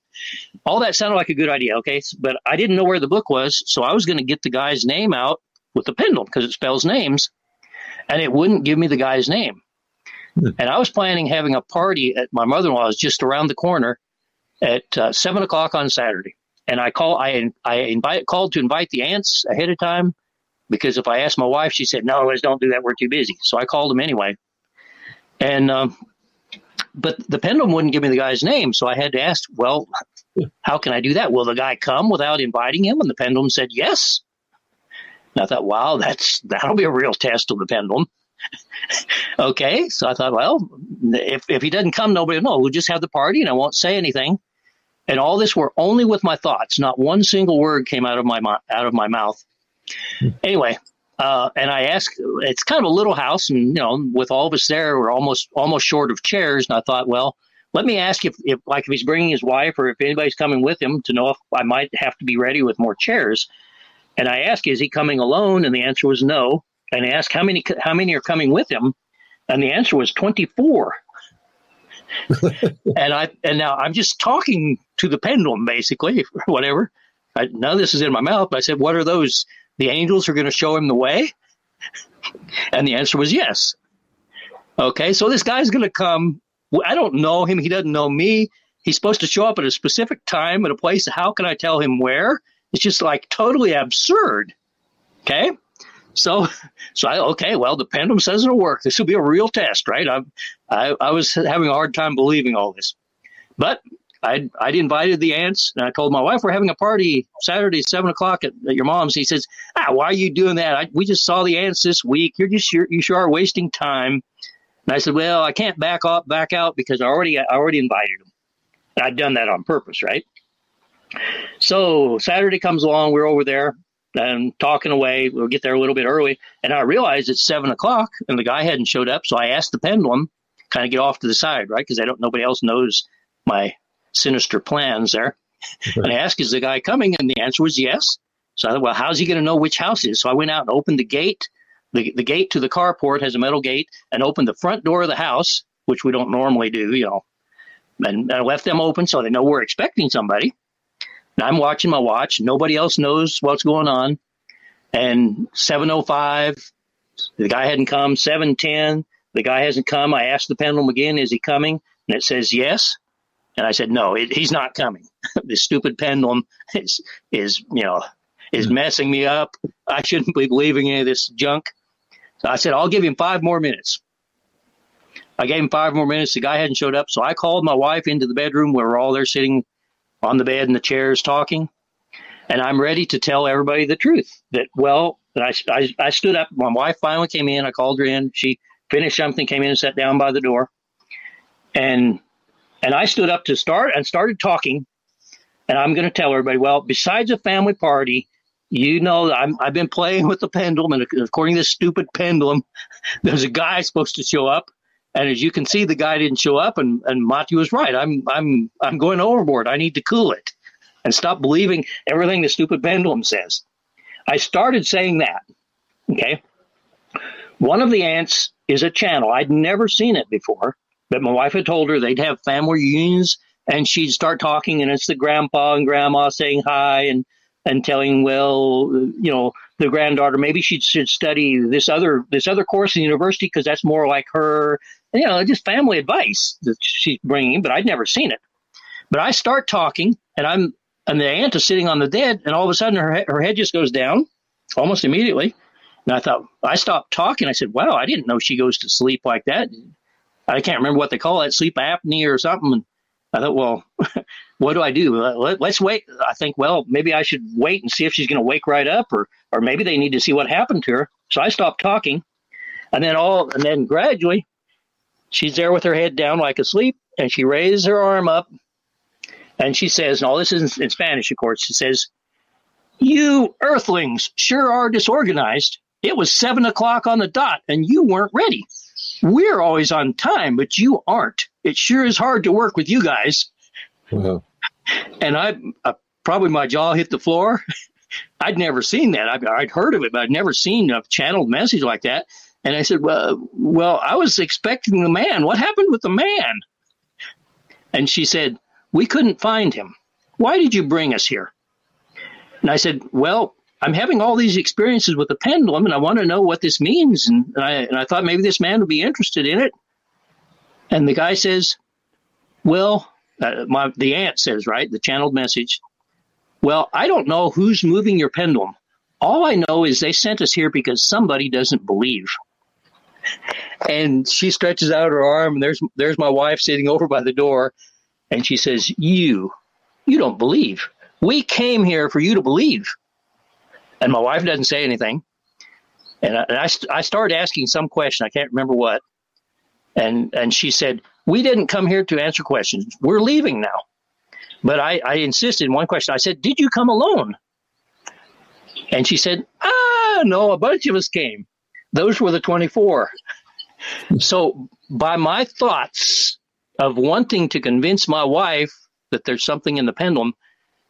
All that sounded like a good idea, okay? But I didn't know where the book was, so I was going to get the guy's name out with the pendulum because it spells names, and it wouldn't give me the guy's name. And I was planning having a party at my mother-in-law's just around the corner at uh, seven o'clock on Saturday. And I call, I I invite, called to invite the aunts ahead of time, because if I asked my wife, she said, no, let's don't do that. We're too busy. So I called them anyway. And um, but the pendulum wouldn't give me the guy's name. So I had to ask, well, how can I do that? Will the guy come without inviting him? And the pendulum said, yes. And I thought, wow, that's that'll be a real test of the pendulum. Okay, so I thought, well, if if he doesn't come, nobody will know. We'll just have the party, and I won't say anything. And all this were only with my thoughts. Not one single word came out of my out of my mouth. Anyway, uh, and I asked, it's kind of a little house, and you know, with all of us there, we're almost almost short of chairs. And I thought, well, let me ask if, if like if he's bringing his wife or if anybody's coming with him, to know if I might have to be ready with more chairs. And I asked, is he coming alone? And the answer was no. And I asked how many how many are coming with him, and the answer was twenty-four. and I and now I'm just talking to the pendulum, basically, whatever. I, none of this is in my mouth, but I said, what are those? The angels are going to show him the way? And the answer was yes. Okay, so this guy's going to come. I don't know him. He doesn't know me. He's supposed to show up at a specific time at a place. How can I tell him where? It's just like totally absurd. Okay. So, so I, okay, well, the pendulum says it'll work. This will be a real test, right? I, I, I was having a hard time believing all this, but I, I'd invited the aunts, and I told my wife, we're having a party Saturday, seven o'clock at, at your mom's. He says, ah, why are you doing that? I, we just saw the aunts this week. You're just, you're, you sure are wasting time. And I said, well, I can't back off, back out because I already, I already invited them. And I'd done that on purpose, right? So Saturday comes along, we're over there. And talking away, we'll get there a little bit early. And I realized it's seven o'clock and the guy hadn't showed up. So I asked the pendulum, kind of get off to the side, right? Because I don't, nobody else knows my sinister plans there. Right. And I asked, is the guy coming? And the answer was yes. So I thought, well, how's he going to know which house it is? So I went out and opened the gate. The, the gate to the carport has a metal gate, and opened the front door of the house, which we don't normally do, you know. And I left them open so they know we're expecting somebody. And I'm watching my watch. Nobody else knows what's going on. And seven oh five, the guy hadn't come. seven ten, the guy hasn't come. I asked the pendulum again, is he coming? And it says yes. And I said, no, it, he's not coming. This stupid pendulum is, is, you know, is messing me up. I shouldn't be believing any of this junk. So I said, I'll give him five more minutes. I gave him five more minutes. The guy hadn't showed up. So I called my wife into the bedroom where we're all there sitting on the bed and the chairs talking, and I'm ready to tell everybody the truth. That, well, that I, I, I stood up. My wife finally came in. I called her in. She finished something, came in and sat down by the door. And and I stood up to start and started talking. And I'm going to tell everybody, well, besides a family party, you know, I'm, I've been playing with the pendulum. And according to this stupid pendulum, there's a guy supposed to show up. And as you can see, the guy didn't show up, and, and Mati was right. I'm I'm I'm going overboard. I need to cool it and stop believing everything the stupid pendulum says. I started saying that. Okay. One of the aunts is a channel. I'd never seen it before, but my wife had told her they'd have family reunions, and she'd start talking, and it's the grandpa and grandma saying hi and, and telling, well, you know, the granddaughter, maybe she should study this other this other course in university because that's more like her, you know, just family advice that she's bringing, but I'd never seen it. But I start talking, and I'm and the aunt is sitting on the bed, and all of a sudden her her head just goes down almost immediately. And I thought, I stopped talking. I said, wow, I didn't know she goes to sleep like that. I can't remember what they call that, sleep apnea or something. And I thought, well, what do I do? Let, let's wait. I think, well, maybe I should wait and see if she's going to wake right up, or or maybe they need to see what happened to her. So I stopped talking. And then all, and then gradually, she's there with her head down like asleep, and she raises her arm up, and she says, and all this is in, in Spanish, of course, she says, "You earthlings sure are disorganized. It was seven o'clock on the dot, and you weren't ready. We're always on time, but you aren't. It sure is hard to work with you guys." Wow. And I, I probably my jaw hit the floor. I'd never seen that. I'd, I'd heard of it, but I'd never seen a channeled message like that. And I said, well, well, I was expecting the man. What happened with the man? And she said, "We couldn't find him. Why did you bring us here?" And I said, well, I'm having all these experiences with the pendulum, and I want to know what this means. And, and, I, and I thought maybe this man would be interested in it. And the guy says, well, uh, my, the aunt says, right, the channeled message, "Well, I don't know who's moving your pendulum. All I know is they sent us here because somebody doesn't believe." And she stretches out her arm, and there's, there's my wife sitting over by the door. And she says, you, you don't believe. We came here for you to believe." And my wife doesn't say anything. And I, and I, I started asking some question. I can't remember what. And and she said, "We didn't come here to answer questions. We're leaving now." But I, I insisted in one question. I said, "Did you come alone?" And she said, ah, no, a bunch of us came. Those were the twenty-four. So by my thoughts of wanting to convince my wife that there's something in the pendulum,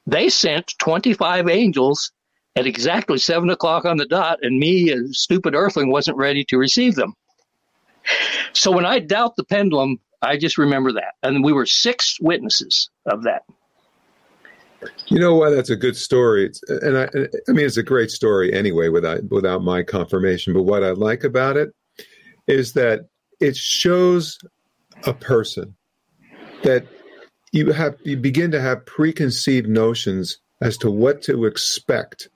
they sent twenty-five angels at exactly seven o'clock on the dot, and me, a stupid earthling, wasn't ready to receive them. So when I doubt the pendulum, I just remember that. And we were six witnesses of that. You know what? That's a good story. It's, and I, I mean, it's a great story anyway, without without my confirmation. But what I like about it is that it shows a person that you have, you begin to have preconceived notions as to what to expect.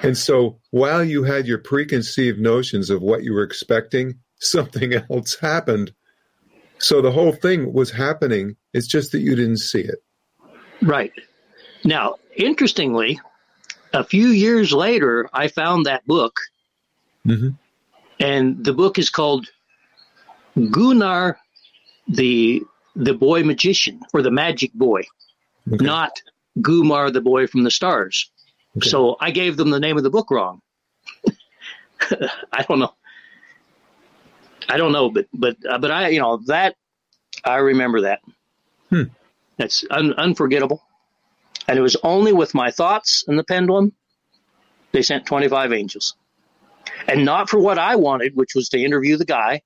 And so while you had your preconceived notions of what you were expecting, something else happened. So the whole thing was happening. It's just that you didn't see it. Right. Now, interestingly, a few years later, I found that book. Mm-hmm. And the book is called Gunnar, the the Boy Magician, or the Magic Boy, okay. Not Gunnar, the Boy from the Stars. Okay. So I gave them the name of the book wrong. I don't know. I don't know, but but uh, but I, you know, that I remember that. Hmm. That's un- unforgettable. And it was only with my thoughts and the pendulum they sent twenty-five angels. And not for what I wanted, which was to interview the guy,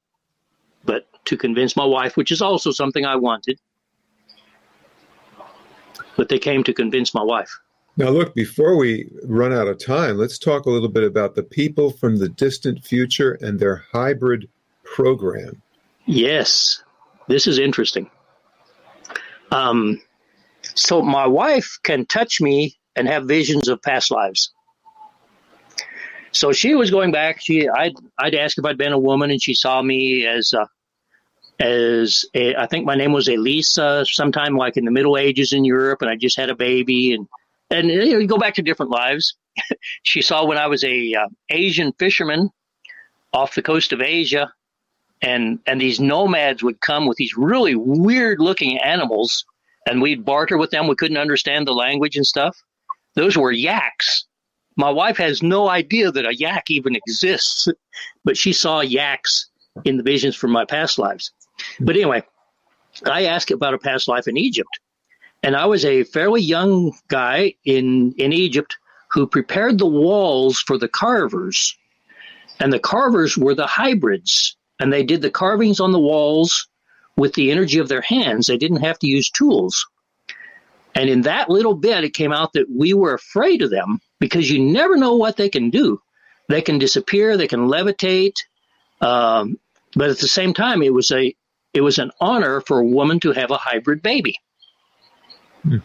but to convince my wife, which is also something I wanted. But they came to convince my wife. Now, look, before we run out of time, let's talk a little bit about the people from the distant future and their hybrid program. Yes, this is interesting. Um, so my wife can touch me and have visions of past lives. So she was going back. She, I'd, I'd asked if I'd been a woman, and she saw me as, uh, as a, I think my name was Elisa, sometime like in the Middle Ages in Europe, and I just had a baby, and and you know, you go back to different lives. She saw when I was a uh, Asian fisherman off the coast of Asia. And and these nomads would come with these really weird-looking animals, and we'd barter with them. We couldn't understand the language and stuff. Those were yaks. My wife has no idea that a yak even exists, but she saw yaks in the visions from my past lives. But anyway, I asked about a past life in Egypt, and I was a fairly young guy in, in Egypt who prepared the walls for the carvers, and the carvers were the hybrids. And they did the carvings on the walls with the energy of their hands. They didn't have to use tools. And in that little bit, it came out that we were afraid of them because you never know what they can do. They can disappear. They can levitate. Um, but at the same time, it was a it was an honor for a woman to have a hybrid baby. Hmm.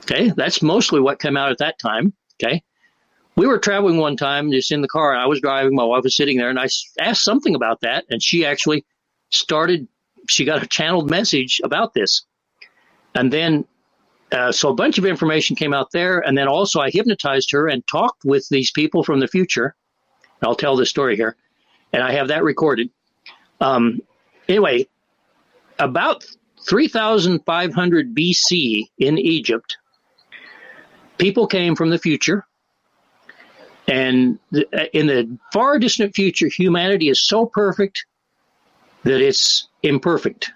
Okay, that's mostly what came out at that time. Okay, we were traveling one time just in the car. I was driving. My wife was sitting there, and I asked something about that, and she actually started. She got a channeled message about this, and then. Uh, so a bunch of information came out there, and then also I hypnotized her and talked with these people from the future. I'll tell this story here, and I have that recorded. Um, anyway, about thirty-five hundred B C in Egypt, people came from the future, and the, in the far distant future, humanity is so perfect that it's imperfect.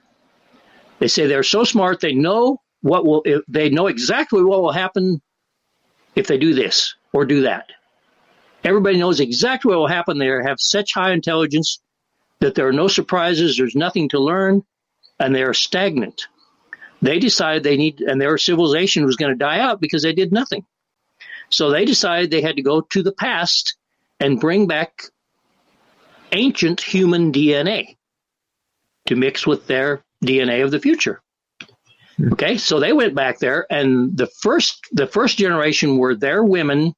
They say they're so smart, they know What will they know exactly what will happen if they do this or do that. Everybody knows exactly what will happen. They have such high intelligence that there are no surprises. There's nothing to learn, and they are stagnant. They decided they need, and their civilization was going to die out because they did nothing. So they decided they had to go to the past and bring back ancient human D N A to mix with their D N A of the future. Okay, so they went back there, and the first the first generation were their women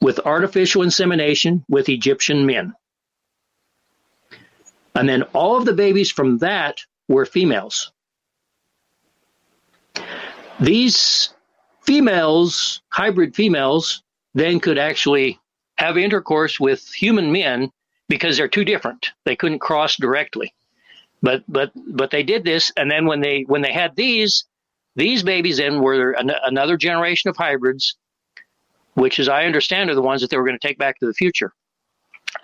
with artificial insemination with Egyptian men. And then all of the babies from that were females. These females, hybrid females, then could actually have intercourse with human men because they're too different. They couldn't cross directly. But but but they did this, and then when they when they had these, these babies then were an, another generation of hybrids, which, as I understand, are the ones that they were going to take back to the future.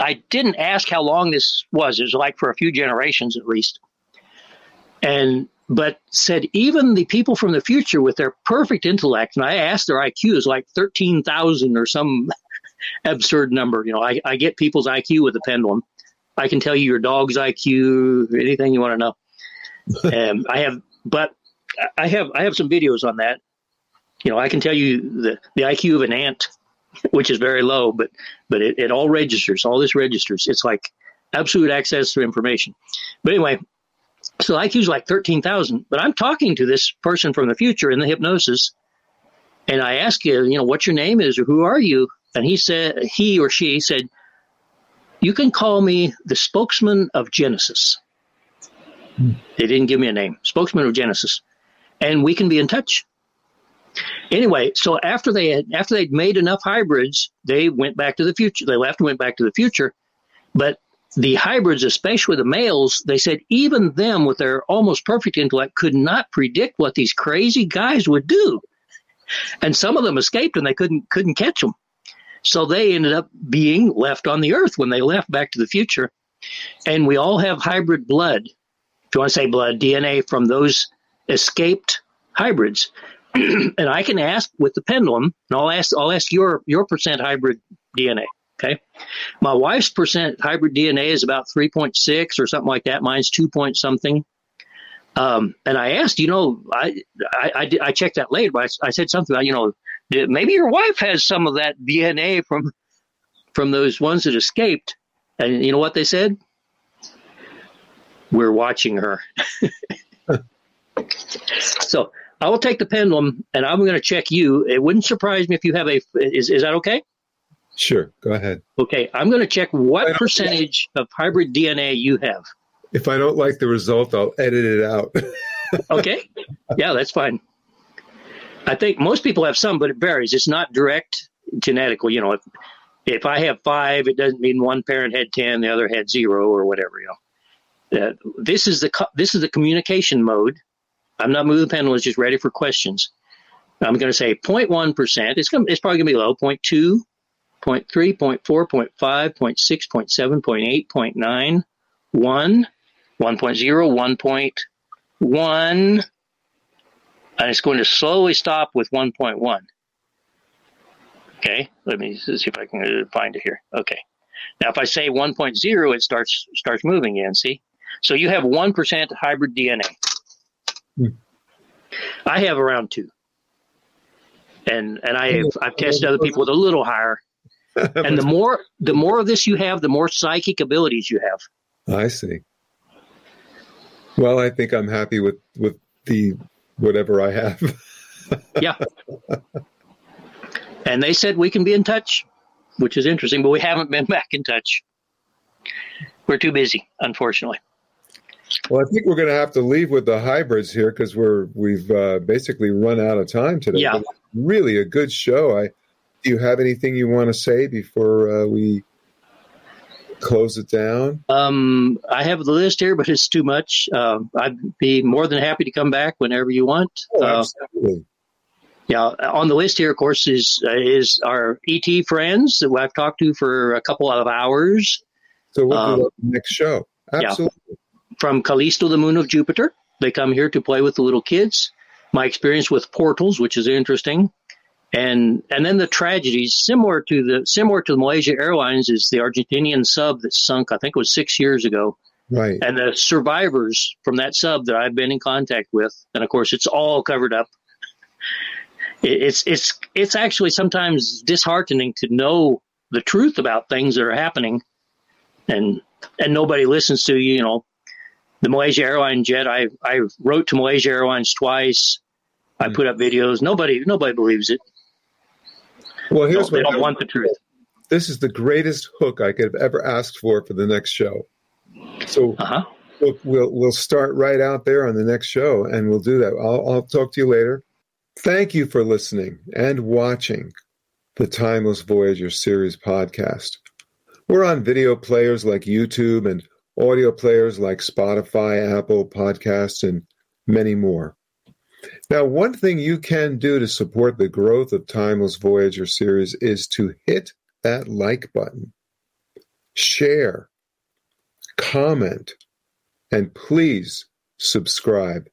I didn't ask how long this was. It was like for a few generations at least. And but said even the people from the future with their perfect intellect, and I asked their I Q is like thirteen thousand or some absurd number. You know, I, I get people's I Q with the pendulum. I can tell you your dog's I Q, anything you want to know. Um, I have, but I have, I have some videos on that. You know, I can tell you the, the I Q of an ant, which is very low, but, but it, it all registers, all this registers. It's like absolute access to information. But anyway, so I Q is like thirteen thousand, but I'm talking to this person from the future in the hypnosis. And I ask you, you know, what your name is or who are you? And he said, he or she said, "You can call me the spokesman of Genesis." Hmm. They didn't give me a name. Spokesman of Genesis. And we can be in touch. Anyway, so after they had, after they'd made enough hybrids, they went back to the future. They left and went back to the future. But the hybrids, especially the males, they said even them with their almost perfect intellect could not predict what these crazy guys would do. And some of them escaped and they couldn't couldn't catch them. So they ended up being left on the earth when they left back to the future. And we all have hybrid blood, if you want to say blood, D N A from those escaped hybrids. And I can ask with the pendulum, and I'll ask I'll ask your, your percent hybrid D N A, okay? My wife's percent hybrid D N A is about three point six or something like that. Mine's two point something. Um, and I asked, you know, I I, I, I checked that later, but I, I said something about, you know, maybe your wife has some of that D N A from from those ones that escaped. And you know what they said? We're watching her. So I will take the pendulum, and I'm going to check you. It wouldn't surprise me if you have a – is is that okay? Sure. Go ahead. Okay. I'm going to check what percentage of hybrid D N A you have. If I don't like the result, I'll edit it out. Okay. Yeah, that's fine. I think most people have some, but it varies. It's not direct genetical. You know, if, if I have five, it doesn't mean one parent had ten, the other had zero or whatever, you know. Uh, this is the co- this is the communication mode. I'm not moving the pendulum. It's just ready for questions. I'm going to say zero point one percent. It's, gonna, it's probably going to be low. zero point two, zero point three, zero point four, zero point five, zero point six, zero point seven, zero point eight, zero point nine, one, one point zero, one point one. And it's going to slowly stop with one point one. Okay, let me see if I can find it here. Okay, now if I say one point zero, it starts starts moving in, see? So you have one percent hybrid D N A. Hmm. I have around two. And and I have, I've tested other people with a little higher. And the more the more of this you have, the more psychic abilities you have. I see. Well, I think I'm happy with, with the whatever I have. Yeah. And they said we can be in touch, which is interesting, but we haven't been back in touch. We're too busy, unfortunately. Well, I think we're going to have to leave with the hybrids here because we're we've uh, basically run out of time today. Yeah. Really a good show. I, do you have anything you want to say before uh, we close it down? Um, I have the list here, but it's too much. Uh, I'd be more than happy to come back whenever you want. Oh, absolutely. Uh, yeah, on the list here, of course, is is our E T friends that I've talked to for a couple of hours. So we'll um, do the next show. Absolutely. Yeah. From Callisto, the moon of Jupiter. They come here to play with the little kids. My experience with portals, which is interesting. And and then the tragedies, similar to the similar to the Malaysia Airlines, is the Argentinian sub that sunk, I think it was six years ago. Right. And the survivors from that sub that I've been in contact with. And, of course, it's all covered up. It's it's it's actually sometimes disheartening to know the truth about things that are happening. And and nobody listens to you, you know. The Malaysia Airlines jet, I I wrote to Malaysia Airlines twice. I put up videos. Nobody nobody believes it. Well, here's no, what they don't I want the truth. This is the greatest hook I could have ever asked for for the next show. So uh-huh. we'll, we'll we'll start right out there on the next show, and we'll do that. I'll I'll talk to you later. Thank you for listening and watching the Timeless Voyager series podcast. We're on video players like YouTube and audio players like Spotify, Apple Podcasts, and many more. Now, one thing you can do to support the growth of Timeless Voyager series is to hit that like button, share, comment, and please subscribe.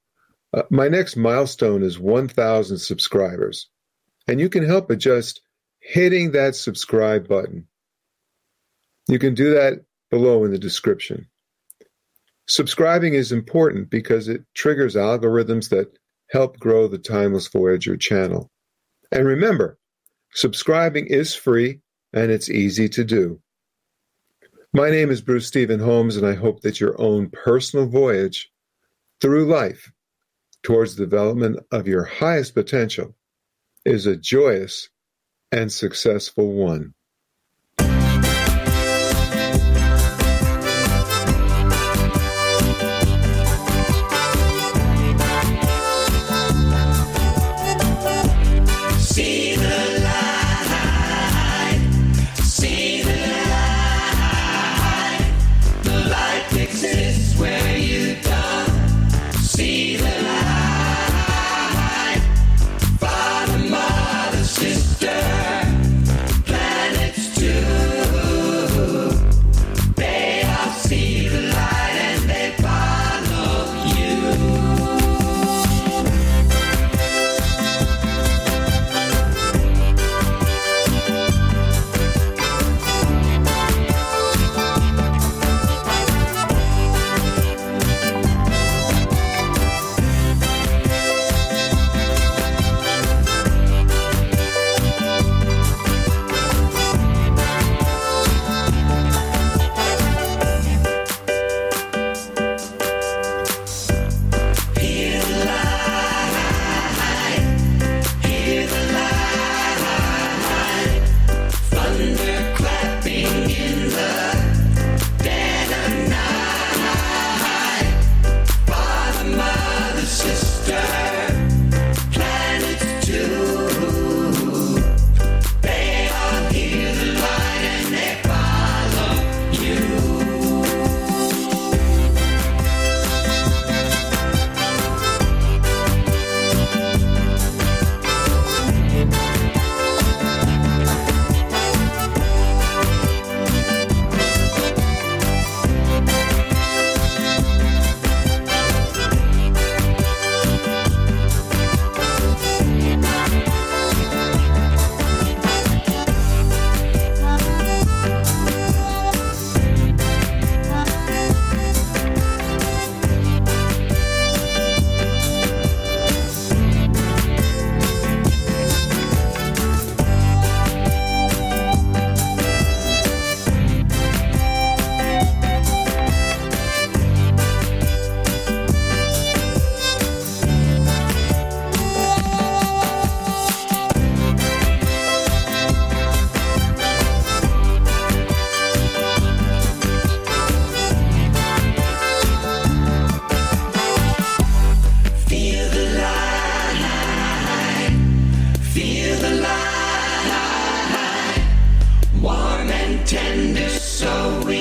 Uh, my next milestone is one thousand subscribers, and you can help by just hitting that subscribe button. You can do that below in the description. Subscribing is important because it triggers algorithms that help grow the Timeless Voyager channel. And remember, subscribing is free and it's easy to do. My name is Bruce Stephen Holmes, and I hope that your own personal voyage through life towards the development of your highest potential is a joyous and successful one. Planet pretend it's so real.